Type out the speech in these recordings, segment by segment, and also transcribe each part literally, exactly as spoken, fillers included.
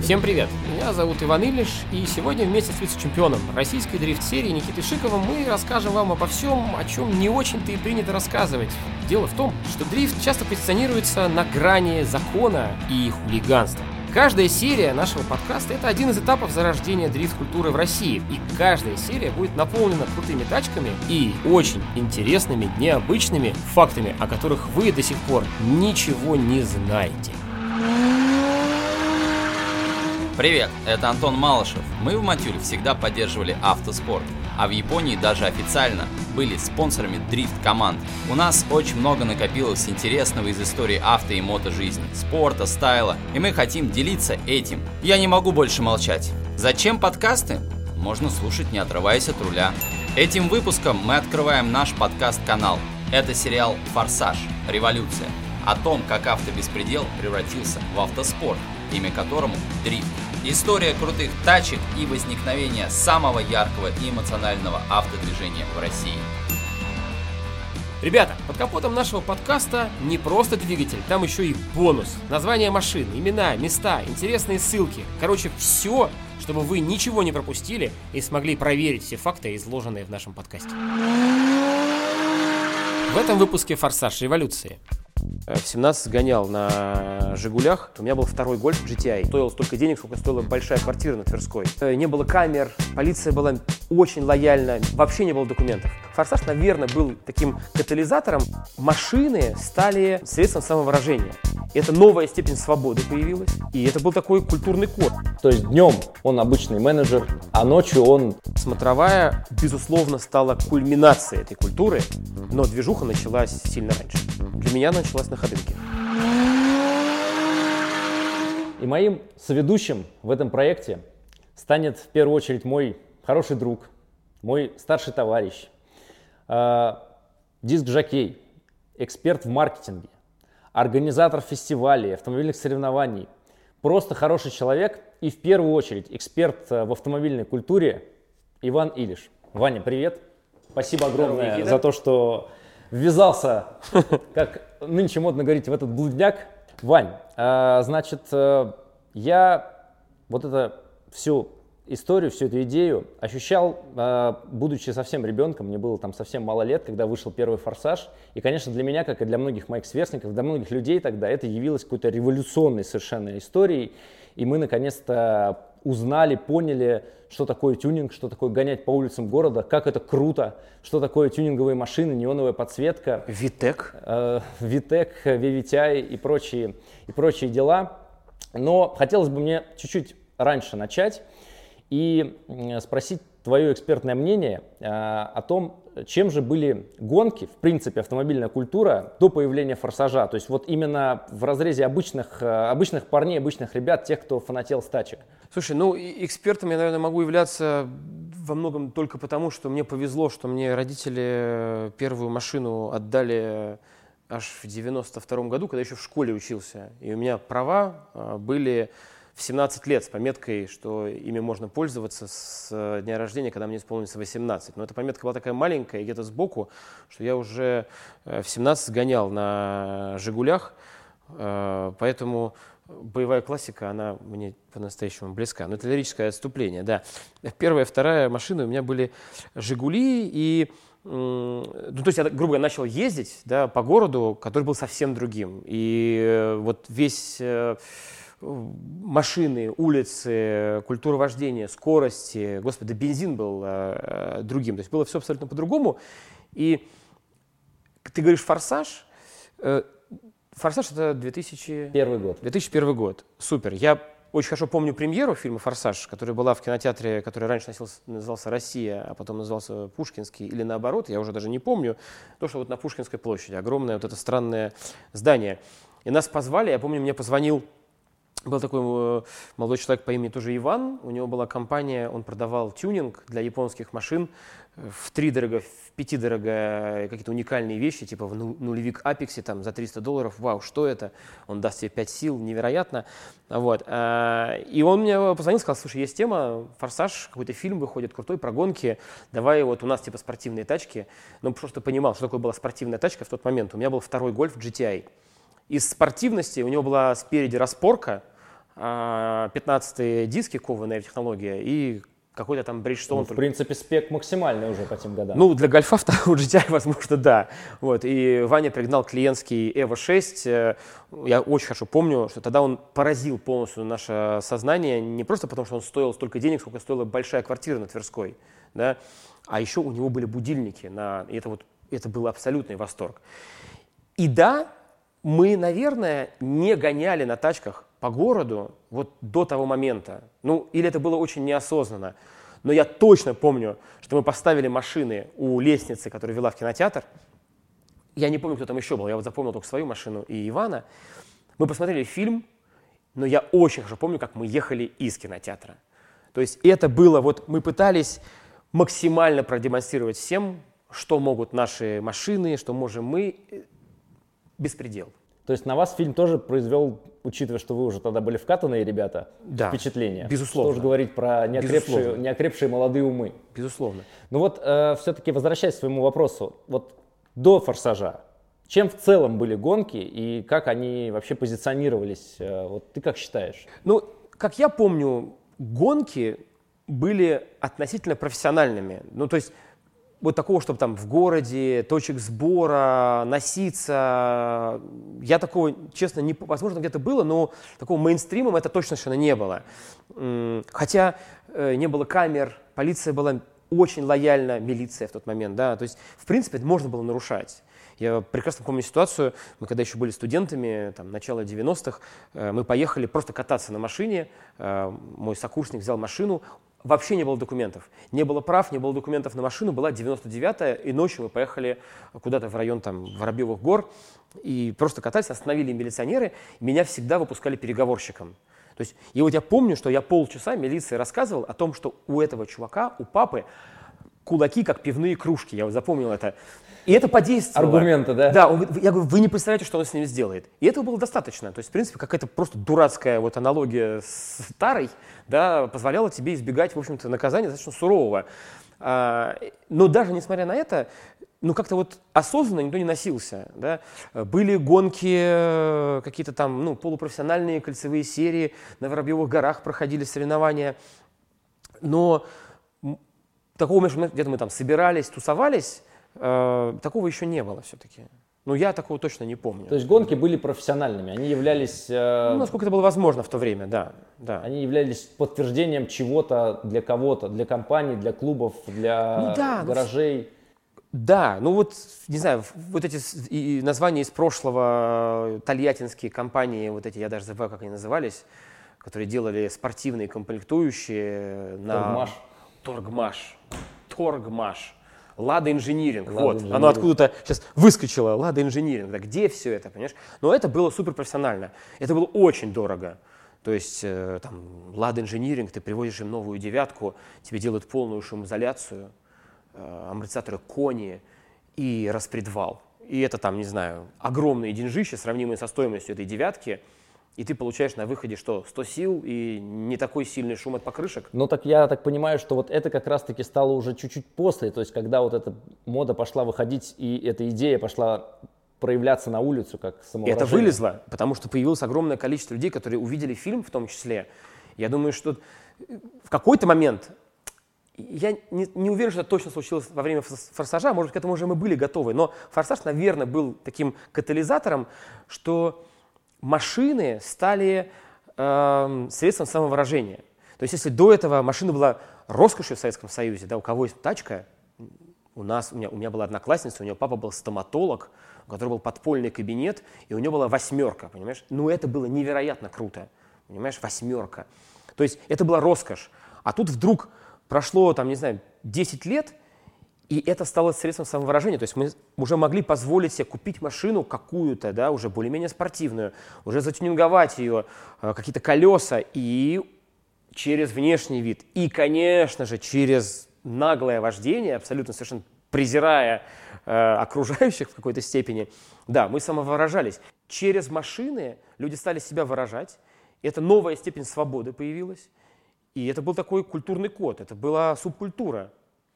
Всем привет! Меня зовут Иван Иллеш, и сегодня вместе с вице-чемпионом российской дрифт-серии Никитой Шиковым мы расскажем вам обо всем, о чем не очень-то и принято рассказывать. Дело в том, что дрифт часто позиционируется на грани закона и хулиганства. Каждая серия нашего подкаста – это один из этапов зарождения дрифт-культуры в России, и каждая серия будет наполнена крутыми тачками и очень интересными, необычными фактами, о которых вы до сих пор ничего не знаете. Привет, это Антон Малышев. Мы в Матюре всегда поддерживали автоспорт, а в Японии даже официально были спонсорами дрифт-команд. У нас очень много накопилось интересного из истории авто и мото-жизни, спорта, стайла, и мы хотим делиться этим. Я не могу больше молчать. Зачем подкасты? Можно слушать, не отрываясь от руля. Этим выпуском мы открываем наш подкаст-канал. Это сериал «Форсаж. Революция», о том, как автобеспредел превратился в автоспорт, имя которому дрифт. История крутых тачек и возникновение самого яркого и эмоционального автодвижения в России. Ребята, под капотом нашего подкаста не просто двигатель, там еще и бонус. Названия машин, имена, места, интересные ссылки. Короче, все, чтобы вы ничего не пропустили и смогли проверить все факты, изложенные в нашем подкасте. В этом выпуске «Форсаж. Революции». В семнадцать гонял на «Жигулях». У меня был второй «Golf джи ти ай». Стоил столько денег, сколько стоила большая квартира на Тверской. Не было камер, полиция была очень лояльна, вообще не было документов. «Форсаж», наверное, был таким катализатором. Машины стали средством самовыражения. Это новая степень свободы появилась, и это был такой культурный код. То есть днем он обычный менеджер, а ночью он... Смотровая, безусловно, стала кульминацией этой культуры, но движуха началась сильно раньше. Для меня началась на Ходынке. И моим соведущим в этом проекте станет в первую очередь мой хороший друг, мой старший товарищ, диск-жокей, эксперт в маркетинге, организатор фестивалей, автомобильных соревнований, просто хороший человек и в первую очередь эксперт в автомобильной культуре Иван Иллеш. Ваня, привет. Спасибо огромное Здорово, за то, что ввязался, как нынче модно говорить, в этот блудняк. Вань, а, значит, я вот эту всю историю, всю эту идею ощущал, а, будучи совсем ребенком, мне было там совсем мало лет, когда вышел первый «Форсаж». И, конечно, для меня, как и для многих моих сверстников, для многих людей тогда это явилось какой-то революционной совершенно историей. И мы, наконец-то, узнали, поняли, что такое тюнинг, что такое гонять по улицам города, как это круто, что такое тюнинговые машины, неоновая подсветка. ви тэк. ви тэк, ви ви ти ай и прочие, и прочие дела. Но хотелось бы мне чуть-чуть раньше начать и спросить твое экспертное мнение о том, чем же были гонки, в принципе, автомобильная культура до появления «Форсажа». То есть вот именно в разрезе обычных, обычных парней, обычных ребят, тех, кто фанател с тачек. Слушай, ну экспертом я, наверное, могу являться во многом только потому, что мне повезло, что мне родители первую машину отдали аж в девяносто втором году, когда еще в школе учился. И у меня права были... в семнадцать лет с пометкой, что ими можно пользоваться с дня рождения, когда мне исполнится восемнадцать. Но эта пометка была такая маленькая, где-то сбоку, что я уже в семнадцать гонял на «Жигулях», поэтому боевая классика, она мне по-настоящему близка. Но это лирическое отступление, да. Первая, вторая машины у меня были «Жигули», и ну, то есть я, грубо говоря, начал ездить, да, по городу, который был совсем другим. И вот весь... машины, улицы, культура вождения, скорости, господи, бензин был э, другим. То есть было все абсолютно по-другому. И ты говоришь «Форсаж». Э, «Форсаж» — это две тысячи первый год. две тысячи первый год. Супер. Я очень хорошо помню премьеру фильма «Форсаж», которая была в кинотеатре, который раньше носился, назывался «Россия», а потом назывался «Пушкинский» или наоборот, я уже даже не помню. То, что вот на Пушкинской площади огромное вот это странное здание. И нас позвали, я помню, мне позвонил был такой молодой человек по имени тоже Иван, у него была компания, он продавал тюнинг для японских машин в втридорого, в пятидорого, какие-то уникальные вещи, типа в нулевик Апексе там за триста долларов, вау, что это? Он даст тебе пять сил, невероятно. Вот. И он мне позвонил, сказал, слушай, есть тема, «Форсаж», какой-то фильм выходит крутой, про гонки, давай вот у нас типа спортивные тачки. Ну, просто понимал, что такое была спортивная тачка в тот момент. У меня был второй «Golf джи ти ай». Из спортивности у него была спереди распорка, пятнадцатые диски, кованая технология, и какой-то там Бриджстоун. Ну, в принципе, спек максимальный уже по тем годам. Ну, для гольфа второго джи ти ай, возможно, да. Вот. И Ваня пригнал клиентский и ви о шесть. Я очень хорошо помню, что тогда он поразил полностью наше сознание. Не просто потому, что он стоил столько денег, сколько стоила большая квартира на Тверской, да? А еще у него были будильники. На... И это, вот, это был абсолютный восторг. И да, мы, наверное, не гоняли на тачках по городу вот до того момента. Ну, или это было очень неосознанно. Но я точно помню, что мы поставили машины у лестницы, которая вела в кинотеатр. Я не помню, кто там еще был. Я вот запомнил только свою машину и Ивана. Мы посмотрели фильм, но я очень хорошо помню, как мы ехали из кинотеатра. То есть это было... Вот мы пытались максимально продемонстрировать всем, что могут наши машины, что можем мы. Беспредел. То есть на вас фильм тоже произвел, учитывая, что вы уже тогда были вкатанные ребята, да, впечатление. Безусловно. Что уж говорить про неокрепшие, неокрепшие молодые умы. Безусловно. Ну вот э, все-таки возвращаясь к своему вопросу, вот до «Форсажа», чем в целом были гонки и как они вообще позиционировались? Э, вот ты как считаешь? Ну, как я помню, гонки были относительно профессиональными. Ну, то есть вот такого, чтобы там в городе, точек сбора, носиться. Я такого, честно, не, возможно, где-то было, но такого мейнстримом это точно совершенно не было. Хотя не было камер, полиция была очень лояльна, милиция в тот момент, да. То есть, в принципе, это можно было нарушать. Я прекрасно помню ситуацию, мы когда еще были студентами, там, начало девяностых, мы поехали просто кататься на машине, мой сокурсник взял машину, вообще не было документов, не было прав, не было документов на машину, была девяносто девятая, и ночью мы поехали куда-то в район там Воробьевых гор, и просто катались, остановили милиционеры, меня всегда выпускали переговорщиком. То есть, и вот я помню, что я полчаса милиции рассказывал о том, что у этого чувака, у папы, кулаки, как пивные кружки, я вот запомнил это. И это подействовало. Аргументы, да? Да, он, я говорю, вы не представляете, что он с ними сделает. И этого было достаточно. То есть, в принципе, какая-то просто дурацкая вот аналогия с тарой, да, позволяла тебе избегать, в общем-то, наказания достаточно сурового. А, но даже несмотря на это, ну как-то вот осознанно никто не носился, да. Были гонки какие-то там, ну, полупрофессиональные кольцевые серии, на Воробьевых горах проходили соревнования, но такого, где-то мы там собирались, тусовались, э, такого еще не было все-таки. Ну, я такого точно не помню. То есть гонки были профессиональными, они являлись... Э, ну, насколько это было возможно в то время, да, да. Они являлись подтверждением чего-то для кого-то, для компаний, для клубов, для ну, да, гаражей. Ну, да, ну вот, не знаю, вот эти и названия из прошлого, тольяттинские компании, вот эти, я даже забыл, как они назывались, которые делали спортивные комплектующие на... Торгмаш. Торгмаш. Торгмаш. Лада Инжиниринг. Лада вот. Инжиниринг. Оно откуда-то сейчас выскочило. Лада Инжиниринг. Да где все это, понимаешь? Но это было суперпрофессионально. Это было очень дорого. То есть, там, Лада Инжиниринг, ты привозишь им новую девятку, тебе делают полную шумоизоляцию, амортизаторы Кони и распредвал. И это там, не знаю, огромные деньжища, сравнимые со стоимостью этой девятки. И ты получаешь на выходе что? сто сил и не такой сильный шум от покрышек? Ну так я так понимаю, что вот это как раз-таки стало уже чуть-чуть после, то есть когда вот эта мода пошла выходить и эта идея пошла проявляться на улицу как самовыражение. Это вылезло, потому что появилось огромное количество людей, которые увидели фильм в том числе. Я думаю, что в какой-то момент, я не, не уверен, что это точно случилось во время «Форсажа», может, к этому уже мы были готовы, но «Форсаж», наверное, был таким катализатором, что... машины стали э, средством самовыражения. То есть, если до этого машина была роскошью в Советском Союзе, да, у кого есть тачка, у нас, у меня, у меня была одноклассница, у нее папа был стоматолог, у которого был подпольный кабинет, и у нее была восьмерка, понимаешь? Ну, это было невероятно круто, понимаешь, восьмерка. То есть, это была роскошь. А тут вдруг прошло, там, не знаю, десять лет, и это стало средством самовыражения. То есть мы уже могли позволить себе купить машину какую-то, да, уже более-менее спортивную, уже затюнинговать ее, какие-то колеса и через внешний вид. И, конечно же, через наглое вождение, абсолютно совершенно презирая э, окружающих в какой-то степени, да, мы самовыражались. Через машины люди стали себя выражать. Это новая степень свободы появилась. И это был такой культурный код, это была субкультура,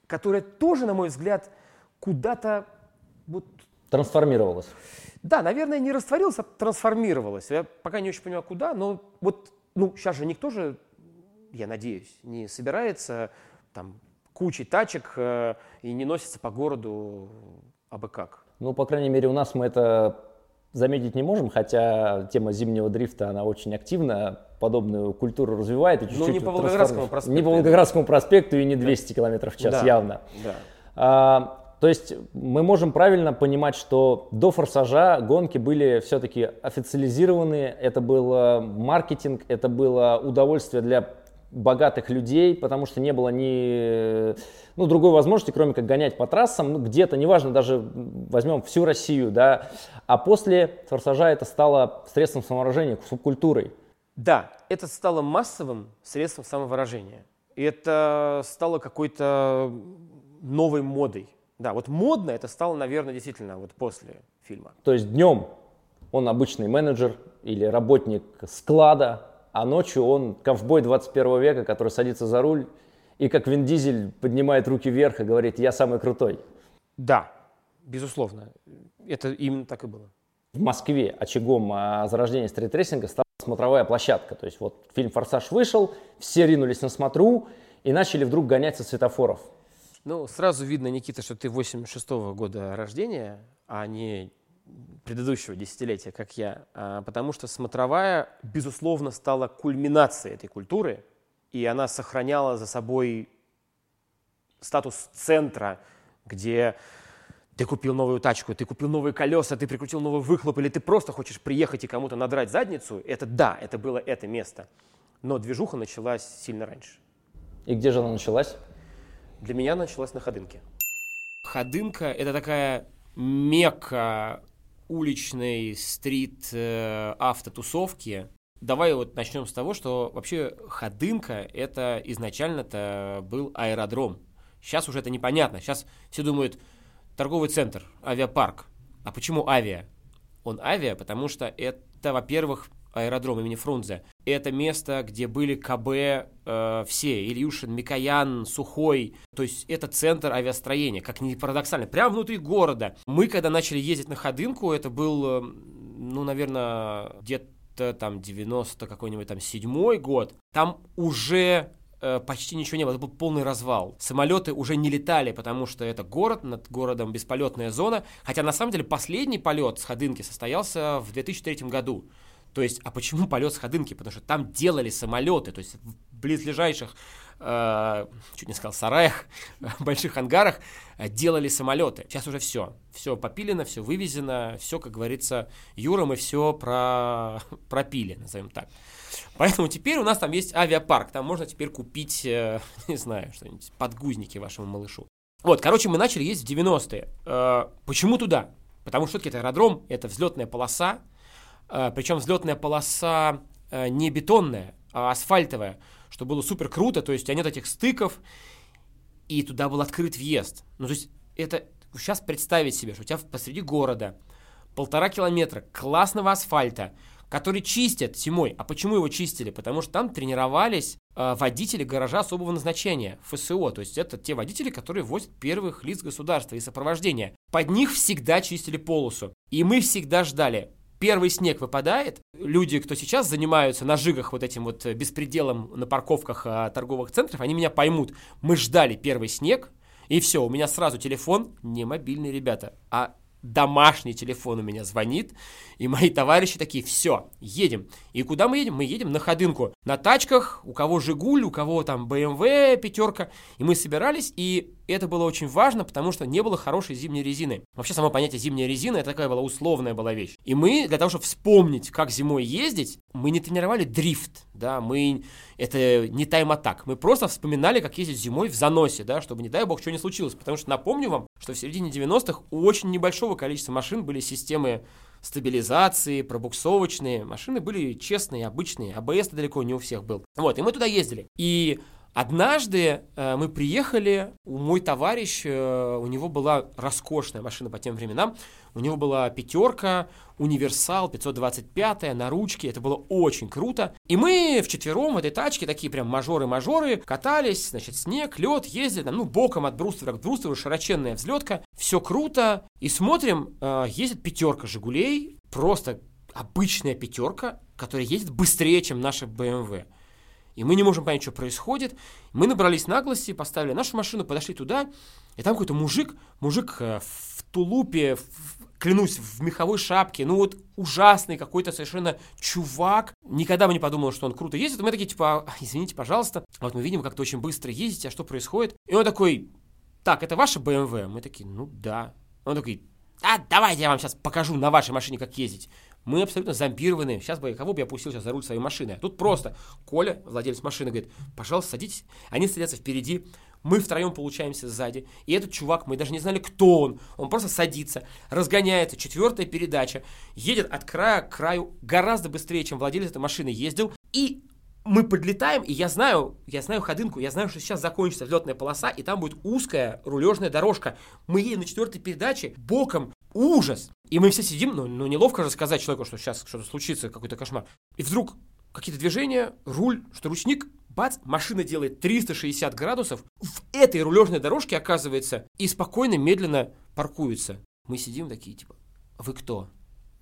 которая тоже, на мой взгляд, куда-то вот... трансформировалась. Да, наверное, не растворилось, а трансформировалось. Я пока не очень понимаю, куда, но вот, ну, сейчас же никто же, я надеюсь, не собирается там кучей тачек э, и не носится по городу абы как. Ну, по крайней мере, у нас мы это заметить не можем, хотя тема зимнего дрифта, она очень активно подобную культуру развивает. И чуть-чуть ну, не вот по Волгоградскому проспекту. Не по Волгоградскому проспекту и не двести да. км в час, да. явно. Да. А, то есть мы можем правильно понимать, что до «Форсажа» гонки были все-таки официализированы, это был маркетинг, это было удовольствие для богатых людей, потому что не было ни ну, другой возможности, кроме как гонять по трассам, ну, где-то, неважно, даже возьмем всю Россию, да, а после «Форсажа» это стало средством самовыражения, субкультурой. Да, это стало массовым средством самовыражения, и это стало какой-то новой модой. Да, вот модно это стало, наверное, действительно вот после фильма. То есть днем он обычный менеджер или работник склада, а ночью он ковбой двадцать первого века, который садится за руль и как Вин Дизель поднимает руки вверх и говорит: «Я самый крутой». Да, безусловно. Это именно так и было. В Москве очагом зарождения стритрейсинга стала смотровая площадка. То есть вот фильм «Форсаж» вышел, все ринулись на смотру и начали вдруг гонять со светофоров. Ну, сразу видно, Никита, что ты восемьдесят шестого года рождения, а не предыдущего десятилетия, как я, потому что смотровая, безусловно, стала кульминацией этой культуры, и она сохраняла за собой статус центра, где ты купил новую тачку, ты купил новые колеса, ты прикрутил новый выхлоп, или ты просто хочешь приехать и кому-то надрать задницу. Это да, это было это место. Но движуха началась сильно раньше. И где же она началась? Для меня началась на Ходынке. Ходынка – это такая мекка уличной стрит-автотусовки. Давай вот начнем с того, что вообще Ходынка – это изначально-то был аэродром. Сейчас уже это непонятно. Сейчас все думают: торговый центр, авиапарк. А почему авиа? Он авиа, потому что это, во-первых, аэродром имени Фрунзе. Это место, где были КБ э, все, Ильюшин, Микоян, Сухой. То есть это центр авиастроения, как ни парадоксально, прямо внутри города. Мы, когда начали ездить на Ходынку, это был, ну, наверное, где-то там девяносто какой-нибудь там седьмой год. Там уже э, почти ничего не было, это был полный развал. Самолеты уже не летали, потому что это город, над городом бесполетная зона. Хотя, на самом деле, последний полет с Ходынки состоялся в две тысячи третьем году. То есть, а почему полет с Ходынки? Потому что там делали самолеты, то есть в близлежащих, э, чуть не сказал, сараях, больших ангарах делали самолеты. Сейчас уже все, все попилено, все вывезено, все, как говорится, Юра, мы все про... пропили, назовем так. Поэтому теперь у нас там есть авиапарк, там можно теперь купить, э, не знаю, что-нибудь, подгузники вашему малышу. Вот, короче, мы начали ездить в девяностые. Э, почему туда? Потому что все-таки это аэродром, это взлетная полоса. Причем взлетная полоса не бетонная, а асфальтовая, что было супер круто, то есть нет этих стыков, и туда был открыт въезд. Ну, то есть это сейчас представить себе, что у тебя посреди города полтора километра классного асфальта, который чистят зимой. А почему его чистили? Потому что там тренировались водители гаража особого назначения, ФСО, то есть это те водители, которые возят первых лиц государства и сопровождения. Под них всегда чистили полосу, и мы всегда ждали. Первый снег выпадает, люди, кто сейчас занимаются на жигах вот этим вот беспределом на парковках а, торговых центров, они меня поймут. Мы ждали первый снег, и все, у меня сразу телефон, не мобильный, ребята, а домашний телефон у меня звонит, и мои товарищи такие: все, едем. И куда мы едем? Мы едем на Ходынку. На тачках, у кого Жигуль, у кого там бэ эм вэ, пятерка. И мы собирались, и это было очень важно, потому что не было хорошей зимней резины. Вообще само понятие зимняя резина, это такая была условная была вещь. И мы, для того, чтобы вспомнить, как зимой ездить, мы не тренировали дрифт, да, мы, это не тайм-атак. Мы просто вспоминали, как ездить зимой в заносе, да, чтобы, не дай бог, что не случилось. Потому что, напомню вам, что в середине девяностых у очень небольшого количества машин были системы стабилизации, пробуксовочные. Машины были честные, обычные. а бэ эс далеко не у всех был. Вот, и мы туда ездили. И Однажды э, мы приехали, мой товарищ, э, у него была роскошная машина по тем временам, у него была пятерка, универсал, пятьсот двадцать пятая, на ручке, это было очень круто. И мы вчетвером в этой тачке, такие прям мажоры-мажоры, катались, значит, снег, лед, ездили, ну, боком от бруствера к брустверу, широченная взлетка, все круто. И смотрим, э, ездит пятерка «Жигулей», просто обычная пятерка, которая ездит быстрее, чем наша бэ эм вэ. И мы не можем понять, что происходит. Мы набрались наглости, поставили нашу машину, подошли туда, и там какой-то мужик, мужик в тулупе, в, клянусь, в меховой шапке, ну вот ужасный какой-то совершенно чувак. Никогда бы не подумал, что он круто ездит. Мы такие, типа, извините, пожалуйста, вот мы видим, как ты очень быстро ездите, а что происходит? И он такой, так, это ваша бэ эм вэ? Мы такие, ну да. Он такой, а давайте я вам сейчас покажу на вашей машине, как ездить. Мы абсолютно зомбированы. Сейчас бы, кого бы я пустил сейчас за руль своей машины? Тут просто Коля, владелец машины, говорит, пожалуйста, садитесь. Они садятся впереди, мы втроем получаемся сзади. И этот чувак, мы даже не знали, кто он. Он просто садится, разгоняется, четвертая передача, едет от края к краю гораздо быстрее, чем владелец этой машины ездил. И мы подлетаем, и я знаю, я знаю Ходынку, я знаю, что сейчас закончится взлетная полоса, и там будет узкая рулежная дорожка. Мы едем на четвертой передаче, боком, ужас. И мы все сидим, ну, ну неловко же сказать человеку, что сейчас что-то случится, какой-то кошмар. И вдруг какие-то движения, руль, что ручник, бац, машина делает триста шестьдесят градусов, в этой рулежной дорожке оказывается, и спокойно, медленно паркуется. Мы сидим такие, типа, вы кто?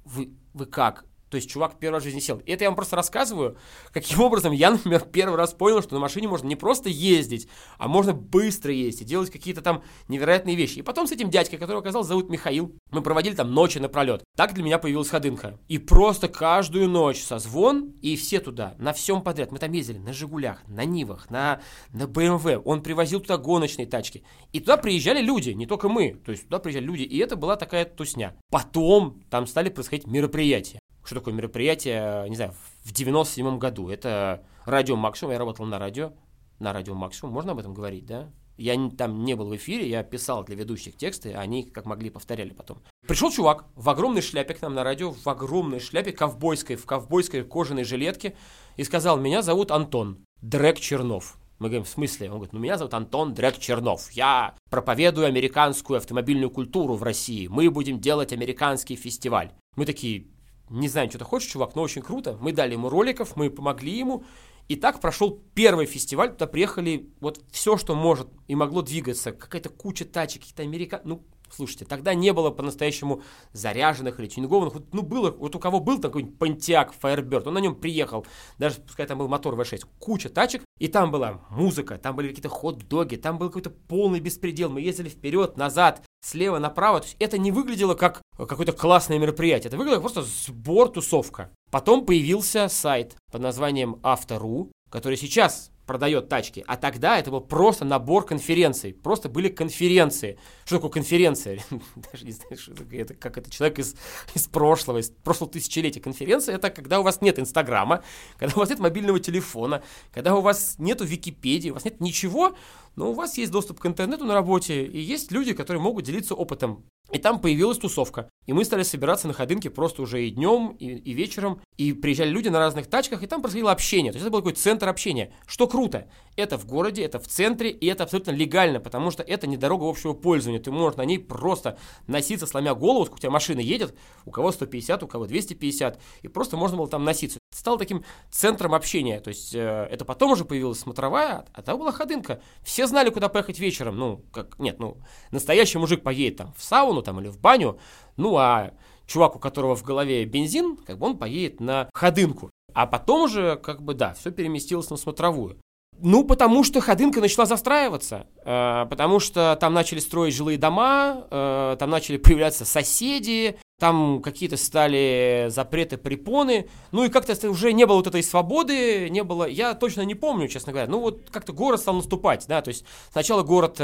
Вы, вы как? То есть чувак первый раз в жизни сел. Это я вам просто рассказываю, каким образом я, например, первый раз понял, что на машине можно не просто ездить, а можно быстро ездить, делать какие-то там невероятные вещи. И потом с этим дядькой, который оказался, зовут Михаил, мы проводили там ночи напролет. Так для меня появилась Ходынка. И просто каждую ночь созвон, и все туда, на всем подряд. Мы там ездили на «Жигулях», на «Нивах», на, на бэ эм вэ. Он привозил туда гоночные тачки. И туда приезжали люди, не только мы. То есть туда приезжали люди, и это была такая тусня. Потом там стали происходить мероприятия. Что такое мероприятие, не знаю, в девяносто седьмом году? Это «Радио Максимум», я работал на радио, на «Радио Максимум», можно об этом говорить, да? Я не, там не был в эфире, я писал для ведущих тексты, они как могли повторяли потом. Пришел чувак в огромной шляпе к нам на радио, в огромной шляпе ковбойской, в ковбойской кожаной жилетке, и сказал, меня зовут Антон Drag Чернов. Мы говорим, в смысле? Он говорит, ну меня зовут Антон Drag Чернов, я проповедую американскую автомобильную культуру в России, мы будем делать американский фестиваль. Мы такие... Не знаю, что ты хочешь, чувак, но очень круто. Мы дали ему роликов, мы помогли ему. И так прошел первый фестиваль. Туда приехали вот все, что может и могло двигаться. Какая-то куча тачек, какие-то американцы. Ну, слушайте, тогда не было по-настоящему заряженных или тюнингованных. Вот, ну, было, вот у кого был такой Понтиак Файерберд, он на нем приехал. Даже, пускай там был мотор вэ шесть. Куча тачек. И там была музыка, там были какие-то хот-доги, там был какой-то полный беспредел. Мы ездили вперед, назад, слева направо. То есть это не выглядело как какое-то классное мероприятие. Это выглядело как просто сбор, тусовка. Потом появился сайт под названием Auto.ru, который сейчас продает тачки. А тогда это был просто набор конференций. Просто были конференции. Что такое конференция? Даже не знаю, что это, как это человек из, из прошлого, из прошлого тысячелетия. Конференция — это когда у вас нет Инстаграма, когда у вас нет мобильного телефона, когда у вас нету Википедии, у вас нет ничего, но у вас есть доступ к интернету на работе, и есть люди, которые могут делиться опытом. И там появилась тусовка. И мы стали собираться на Ходынке просто уже и днем, и, и вечером. И приезжали люди на разных тачках, и там происходило общение. То есть это был такой центр общения. Что круто. Это в городе, это в центре, и это абсолютно легально, потому что это не дорога общего пользования. Ты можешь на ней просто носиться, сломя голову. У тебя машина едет, у кого сто пятьдесят, у кого двести пятьдесят. И просто можно было там носиться. Стал таким центром общения. То есть э, это потом уже появилась Смотровая, а там была Ходынка. Все знали, куда поехать вечером. Ну, как, нет, ну, настоящий мужик поедет там в сауну там, или в баню, ну, а чувак, у которого в голове бензин, как бы он поедет на Ходынку. А потом уже, как бы, да, все переместилось на Смотровую. Ну, потому что Ходынка начала застраиваться, э, потому что там начали строить жилые дома, э, там начали появляться соседи, там какие-то стали запреты, препоны, ну и как-то уже не было вот этой свободы, не было, я точно не помню, честно говоря, ну вот как-то город стал наступать, да, то есть сначала город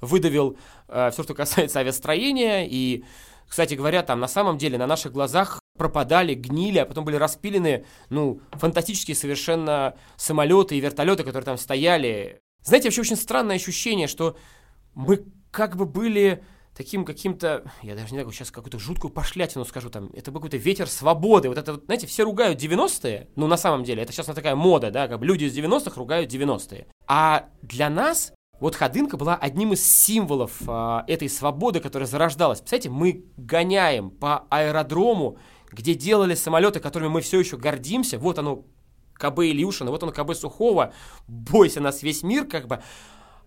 выдавил э, все, что касается авиастроения, и, кстати говоря, там на самом деле на наших глазах пропадали, гнили, а потом были распилены, ну, фантастические совершенно самолеты и вертолеты, которые там стояли. Знаете, вообще очень странное ощущение, что мы как бы были... таким каким-то, я даже не знаю, сейчас какую-то жуткую пошлятину скажу, там, это был какой-то ветер свободы, вот это, вот, знаете, все ругают девяностые, ну, на самом деле, это сейчас такая мода, да, как бы люди из девяностых ругают девяностые. А для нас вот Ходынка была одним из символов а, этой свободы, которая зарождалась. Представляете, мы гоняем по аэродрому, где делали самолеты, которыми мы все еще гордимся. Вот оно КБ Ильюшина, вот оно КБ Сухого. Бойся нас весь мир, как бы.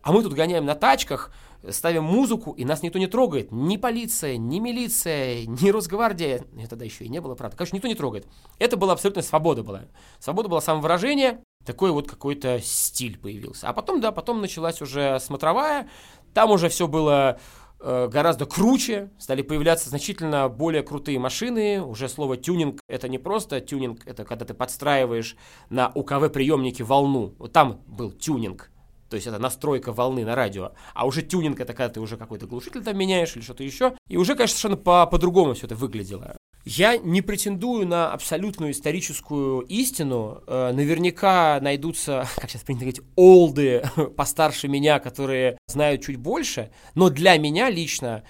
А мы тут гоняем на тачках, ставим музыку, и нас никто не трогает. Ни полиция, ни милиция, ни Росгвардия. Ее тогда еще и не было, правда. Конечно, никто не трогает. Это была абсолютная свобода была. Свобода была самовыражение. Такой вот какой-то стиль появился. А потом, да, потом началась уже смотровая. Там уже все было э, гораздо круче. Стали появляться значительно более крутые машины. Уже слово тюнинг – это не просто тюнинг. Это когда ты подстраиваешь на УКВ-приемнике волну. Вот там был тюнинг. То есть это настройка волны на радио. А уже тюнинг – это когда ты уже какой-то глушитель там меняешь или что-то еще. И уже, конечно, совершенно по- по-другому все это выглядело. Я не претендую на абсолютную историческую истину. Наверняка найдутся, как сейчас принято говорить, олды постарше меня, которые знают чуть больше. Но для меня лично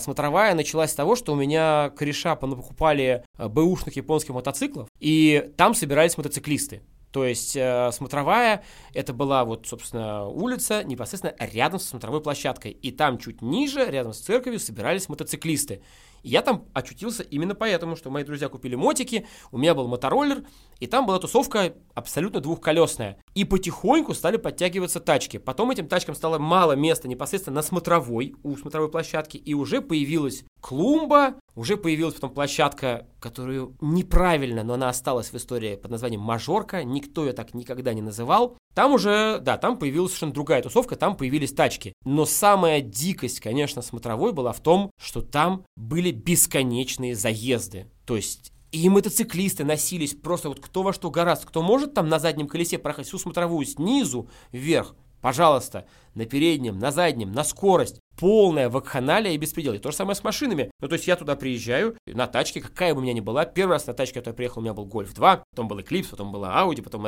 смотровая началась с того, что у меня кореша покупали бэушных японских мотоциклов, и там собирались мотоциклисты. То есть э, смотровая, это была вот, собственно, улица непосредственно рядом с смотровой площадкой. И там чуть ниже, рядом с церковью, собирались мотоциклисты. И я там очутился именно поэтому, что мои друзья купили мотики, у меня был мотороллер, и там была тусовка абсолютно двухколесная. И потихоньку стали подтягиваться тачки. Потом этим тачкам стало мало места непосредственно на смотровой, у смотровой площадки, и уже появилась клумба, уже появилась потом площадка, которую неправильно, но она осталась в истории под названием Мажорка, никто ее так никогда не называл. Там уже, да, там появилась совершенно другая тусовка, там появились тачки. Но самая дикость, конечно, смотровой была в том, что там были бесконечные заезды. То есть и мотоциклисты носились просто вот кто во что гораздо. Кто может там на заднем колесе проехать всю смотровую снизу вверх, пожалуйста, на переднем, на заднем, на скорость. Полная вакханалия и беспредел. И то же самое с машинами. Ну, то есть я туда приезжаю на тачке, какая бы у меня ни была. Первый раз на тачке, когда я приехал, у меня был Гольф два, потом был Эклипс, потом была Ауди, потом...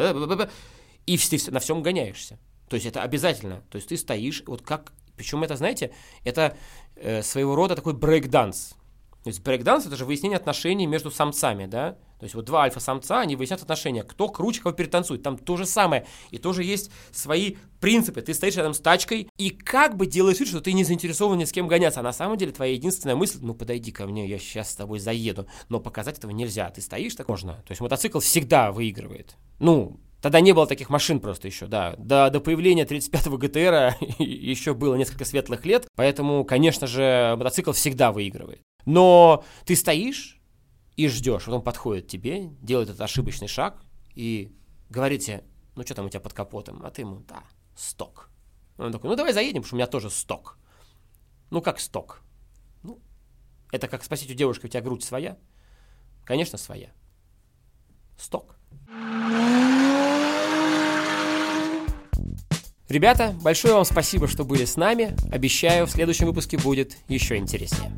И ты на всем гоняешься. То есть это обязательно. То есть ты стоишь, вот как... Причем это, знаете, это э, своего рода такой брейк-данс. То есть брейк-данс – это же выяснение отношений между самцами, да? То есть вот два альфа-самца, они выясняют отношения. Кто круче, кого перетанцует. Там то же самое. И тоже есть свои принципы. Ты стоишь рядом с тачкой и как бы делаешь вид, что ты не заинтересован ни с кем гоняться. А на самом деле твоя единственная мысль – ну подойди ко мне, я сейчас с тобой заеду. Но показать этого нельзя. Ты стоишь, так можно. То есть мотоцикл всегда выигрывает. Ну... Тогда не было таких машин просто еще, да. До, до появления тридцать пятого ГТРа еще было несколько светлых лет, поэтому, конечно же, мотоцикл всегда выигрывает. Но ты стоишь и ждешь, потом подходит тебе, делает этот ошибочный шаг и говорит тебе, ну что там у тебя под капотом? А ты ему, да, сток. Он такой, ну давай заедем, потому что у меня тоже сток. Ну как сток? Ну, это как спросить у девушки, у тебя грудь своя? Конечно, своя. Сток. Ребята, большое вам спасибо, что были с нами. Обещаю, в следующем выпуске будет еще интереснее.